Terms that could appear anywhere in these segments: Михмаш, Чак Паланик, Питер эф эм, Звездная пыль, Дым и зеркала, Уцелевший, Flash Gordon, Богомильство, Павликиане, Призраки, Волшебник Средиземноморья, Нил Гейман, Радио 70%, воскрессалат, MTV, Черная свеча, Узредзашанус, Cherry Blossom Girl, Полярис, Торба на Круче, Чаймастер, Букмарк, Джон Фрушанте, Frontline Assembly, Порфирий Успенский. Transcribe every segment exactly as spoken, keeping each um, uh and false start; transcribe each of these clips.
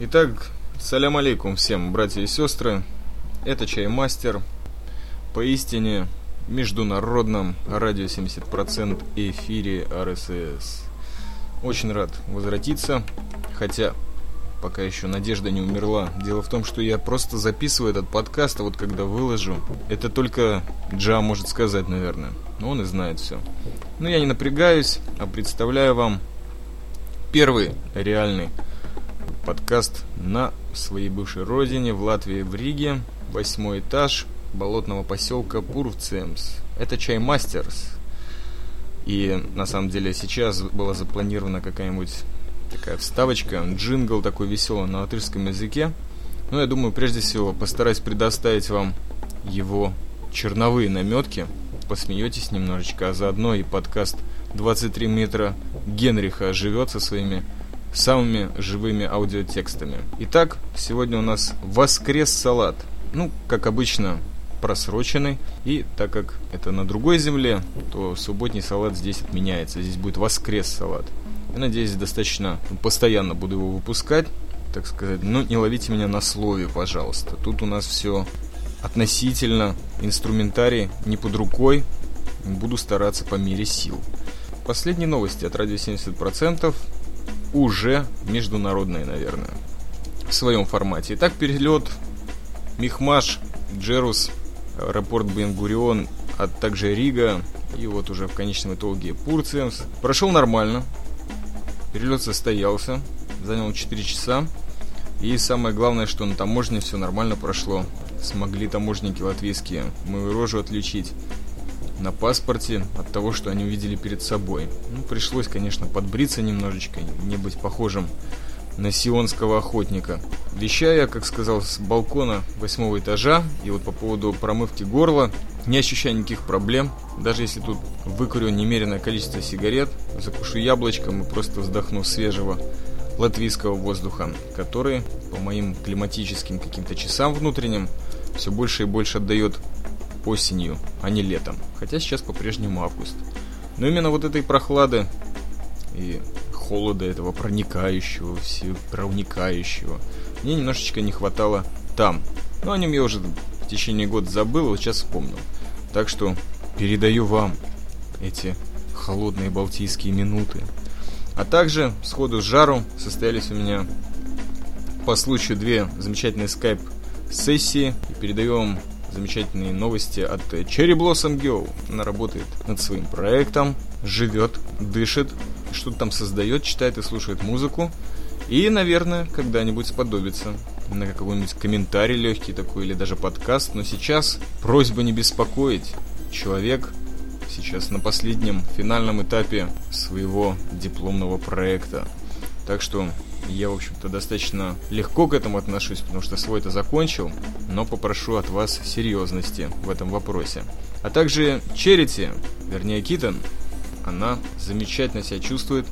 Итак, салям алейкум всем, братья и сестры. Это Чаймастер. Поистине международном радио семьдесят процентов эфире эр эс эс. Очень рад возвратиться, хотя пока еще надежда не умерла. Дело в том, что я просто записываю этот подкаст, а вот когда выложу, это только Джа может сказать, наверное. Но он и знает все. Но я не напрягаюсь, а представляю вам первый реальный подкаст на своей бывшей родине, в Латвии, в Риге. Восьмой этаж болотного поселка Пурвцемс. Это Чаймастерс. И на самом деле сейчас была запланирована какая-нибудь такая вставочка, джингл такой веселый на латышском языке. Но я думаю, прежде всего постараюсь предоставить вам его черновые наметки. Посмеетесь немножечко, а заодно и подкаст «двадцать три метра Генриха» живет со своими самыми живыми аудиотекстами. Итак, сегодня у нас воскрессалат. Ну, как обычно, просроченный. И так как это на другой земле, то субботний салат здесь отменяется. Здесь будет воскрессалат. Я надеюсь, достаточно постоянно буду его выпускать, так сказать. Но не ловите меня на слове, пожалуйста. Тут у нас все относительно, инструментарий не под рукой. Буду стараться по мере сил. Последние новости от радио семьдесят процентов. Уже международные, наверное, в своем формате. Итак, перелет Михмаш, Джерус, аэропорт Бенгурион, а также Рига и вот уже в конечном итоге Пурвцемс. Прошел нормально, перелет состоялся, занял четыре часа. И самое главное, что на таможне все нормально прошло. Смогли таможенники латвийские мою рожу отличить на паспорте от того, что они увидели перед собой. Ну, пришлось, конечно, подбриться немножечко, не быть похожим на сионского охотника. Вещая, как сказал, с балкона восьмого этажа, и вот по поводу промывки горла, не ощущая никаких проблем, даже если тут выкурю немереное количество сигарет, закушу яблочком и просто вздохну свежего латвийского воздуха, который по моим климатическим каким-то часам внутренним все больше и больше отдает осенью, а не летом. Хотя сейчас по-прежнему август. Но именно вот этой прохлады и холода этого проникающего, все проникающего, мне немножечко не хватало там. Но о нем я уже в течение года забыл, вот сейчас вспомнил. Так что передаю вам эти холодные балтийские минуты. А также сходу с жару состоялись у меня по случаю две замечательные скайп-сессии. И передаю вам замечательные новости от Cherry Blossom Girl. Она работает над своим проектом, живет, дышит, что-то там создает, читает и слушает музыку. И, наверное, когда-нибудь сподобится на какой-нибудь комментарий легкий такой или даже подкаст. Но сейчас просьба не беспокоить. Человек сейчас на последнем финальном этапе своего дипломного проекта. Так что я, в общем-то, достаточно легко к этому отношусь, потому что свой это закончил, но попрошу от вас серьезности в этом вопросе. А также Черити, вернее Китан, она замечательно себя чувствует.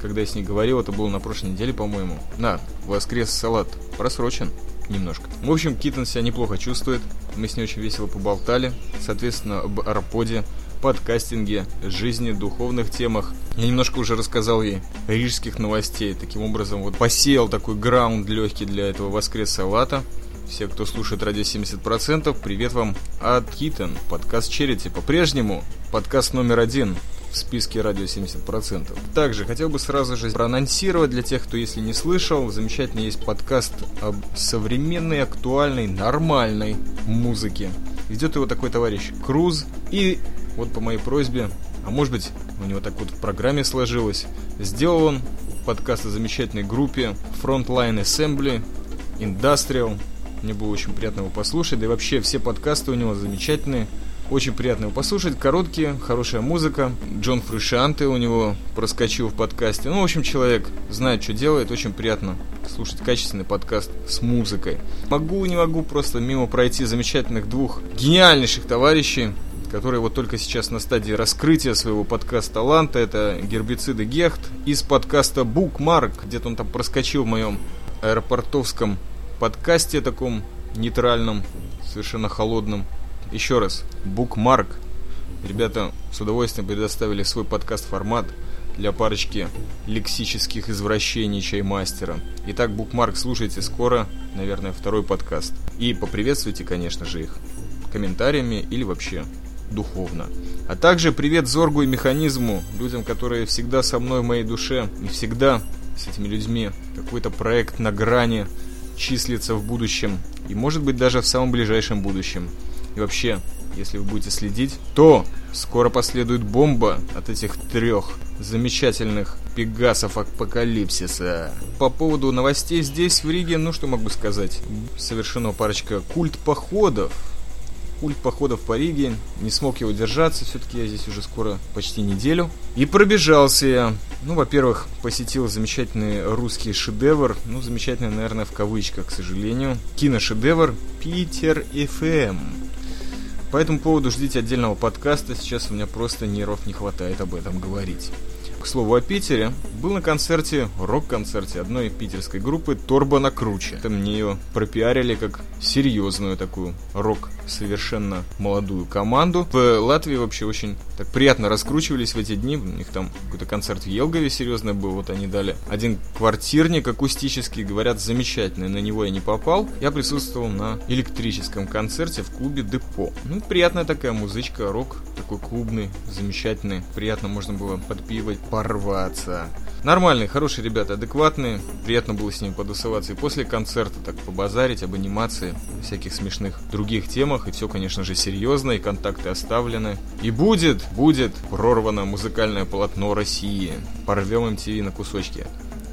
Когда я с ней говорил, это было на прошлой неделе, по-моему. На, воскрессалат просрочен немножко. В общем, Китан себя неплохо чувствует, мы с ней очень весело поболтали, соответственно, об арподе, подкастинге, жизни, духовных темах. Я немножко уже рассказал ей рижских новостей. Таким образом, вот посеял такой граунд легкий для этого воскрессалата. Все, кто слушает радио семьдесят процентов, привет вам от Китан. Подкаст Черити по-прежнему подкаст номер один в списке радио семьдесят процентов. Также хотел бы сразу же проанонсировать для тех, кто если не слышал, замечательно есть подкаст об современной, актуальной, нормальной музыке. Ведет его такой товарищ Круз. И вот по моей просьбе, а может быть, у него так вот в программе сложилось, сделал он подкаст о замечательной группе Frontline Assembly, Industrial. Мне было очень приятно его послушать. Да и вообще все подкасты у него замечательные. Очень приятно его послушать. Короткие, хорошая музыка. Джон Фрушанте у него проскочил в подкасте. Ну, в общем, человек знает, что делает. Очень приятно слушать качественный подкаст с музыкой. Могу, не могу просто мимо пройти замечательных двух гениальнейших товарищей, которые вот только сейчас на стадии раскрытия своего подкаст-таланта. Это Гербициды Гехт из подкаста Букмарк. Где-то он там проскочил в моем аэропортовском подкасте, таком нейтральном, совершенно холодном. Еще раз, Букмарк. Ребята с удовольствием предоставили свой подкаст-формат для парочки лексических извращений чаймастера. Итак, Букмарк, слушайте скоро, наверное, второй подкаст. И поприветствуйте, конечно же, их комментариями или вообще духовно. А также привет Зоргу и Механизму, людям, которые всегда со мной в моей душе, и всегда с этими людьми какой-то проект на грани числится в будущем, и может быть даже в самом ближайшем будущем. И вообще, если вы будете следить, то скоро последует бомба от этих трех замечательных пегасов апокалипсиса. По поводу новостей здесь, в Риге, ну что могу сказать, совершена парочка культ походов. Культ походов по Риге, не смог я удержаться, все-таки я здесь уже скоро почти неделю. И пробежался я, ну, во-первых, посетил замечательный русский шедевр, ну, замечательный, наверное, в кавычках, к сожалению, киношедевр «Питер эф эм». По этому поводу ждите отдельного подкаста, сейчас у меня просто нервов не хватает об этом говорить. К слову о Питере, был на концерте, рок-концерте одной питерской группы «Торба на Круче». Это мне ее пропиарили как серьезную такую рок, совершенно молодую команду. В Латвии вообще очень так приятно раскручивались в эти дни. У них там какой-то концерт в Елгове серьезный был. Вот они дали один квартирник акустический, говорят, замечательный. На него я не попал. Я присутствовал на электрическом концерте в клубе Депо. Ну, приятная такая музычка, рок такой клубный, замечательный. Приятно можно было под пиво порваться. Нормальные, хорошие ребята, адекватные. Приятно было с ними подусоваться и после концерта так побазарить об анимации, всяких смешных других темах. И все, конечно же, серьезно, и контакты оставлены. И будет, будет прорвано музыкальное полотно России. Порвем эм ти ви на кусочки.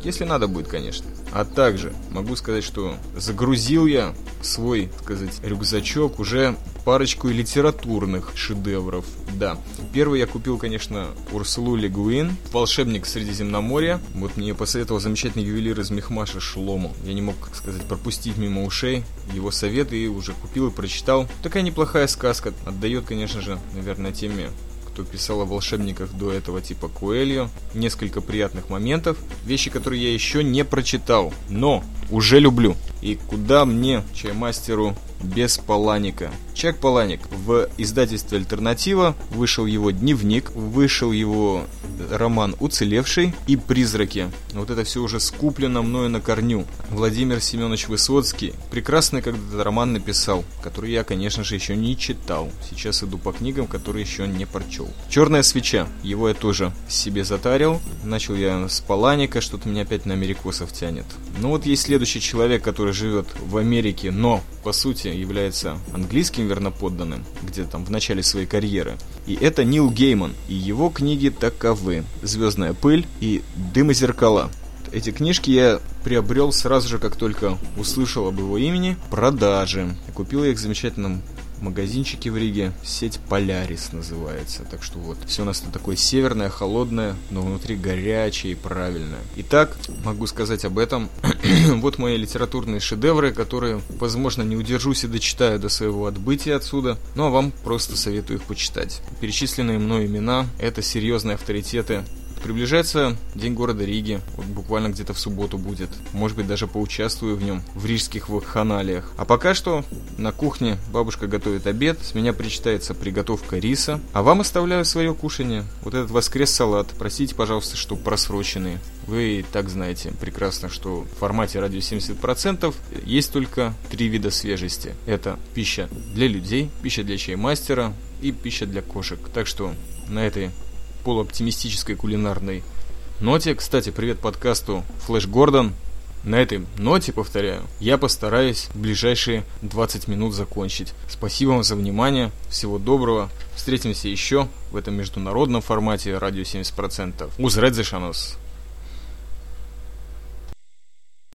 Если надо будет, конечно. А также могу сказать, что загрузил я свой, так сказать, рюкзачок уже парочку литературных шедевров. Да, первый я купил, конечно, Урсулу Ле Гуин, «Волшебник Средиземноморья». Вот мне посоветовал замечательный ювелир из Мехмаша Шлому. Я не мог, так сказать, пропустить мимо ушей его совет и уже купил и прочитал. Такая неплохая сказка. Отдает, конечно же, наверное, теме, кто писал о волшебниках до этого, типа Коэльо. Несколько приятных моментов. Вещи, которые я еще не прочитал, но уже люблю. И куда мне, чаймастеру, без Паланика. Чак Паланик. В издательстве «Альтернатива» вышел его дневник, вышел его роман «Уцелевший» и «Призраки». Вот это все уже скуплено мною на корню. Владимир Семенович Высоцкий прекрасный когда-то роман написал, который я, конечно же, еще не читал. Сейчас иду по книгам, которые еще не прочел. «Черная свеча». Его я тоже себе затарил. Начал я с Паланика, что-то меня опять на америкосов тянет. Ну вот есть следующий человек, который живет в Америке, но, по сути, является английским верноподданным, где-то там в начале своей карьеры. И это Нил Гейман, и его книги таковы: «Звездная пыль» и «Дым и зеркала». Эти книжки я приобрел сразу же, как только услышал об его имени, продажи. Я купил их в замечательном магазинчики в Риге, сеть «Полярис» называется, так что вот, все у нас тут такое северное, холодное, но внутри горячее и правильное. Итак, могу сказать об этом. Вот мои литературные шедевры, которые, возможно, не удержусь и дочитаю до своего отбытия отсюда, ну а вам просто советую их почитать. Перечисленные мной имена – это серьезные авторитеты. Приближается День города Риги, вот буквально где-то в субботу будет. Может быть, даже поучаствую в нем, в рижских вакханалиях. А пока что на кухне бабушка готовит обед, с меня причитается приготовка риса. А вам оставляю свое кушанье, вот этот воскрессалат. Простите, пожалуйста, что просроченный. Вы и так знаете прекрасно, что в формате «Радио семьдесят процентов» есть только три вида свежести. Это пища для людей, пища для чаймастера и пища для кошек. Так что на этой полуоптимистической кулинарной ноте, кстати, привет подкасту Flash Gordon, на этой ноте, повторяю, я постараюсь в ближайшие двадцать минут закончить. Спасибо вам за внимание, всего доброго, встретимся еще в этом международном формате «Радио семьдесят процентов». Узредзашанус.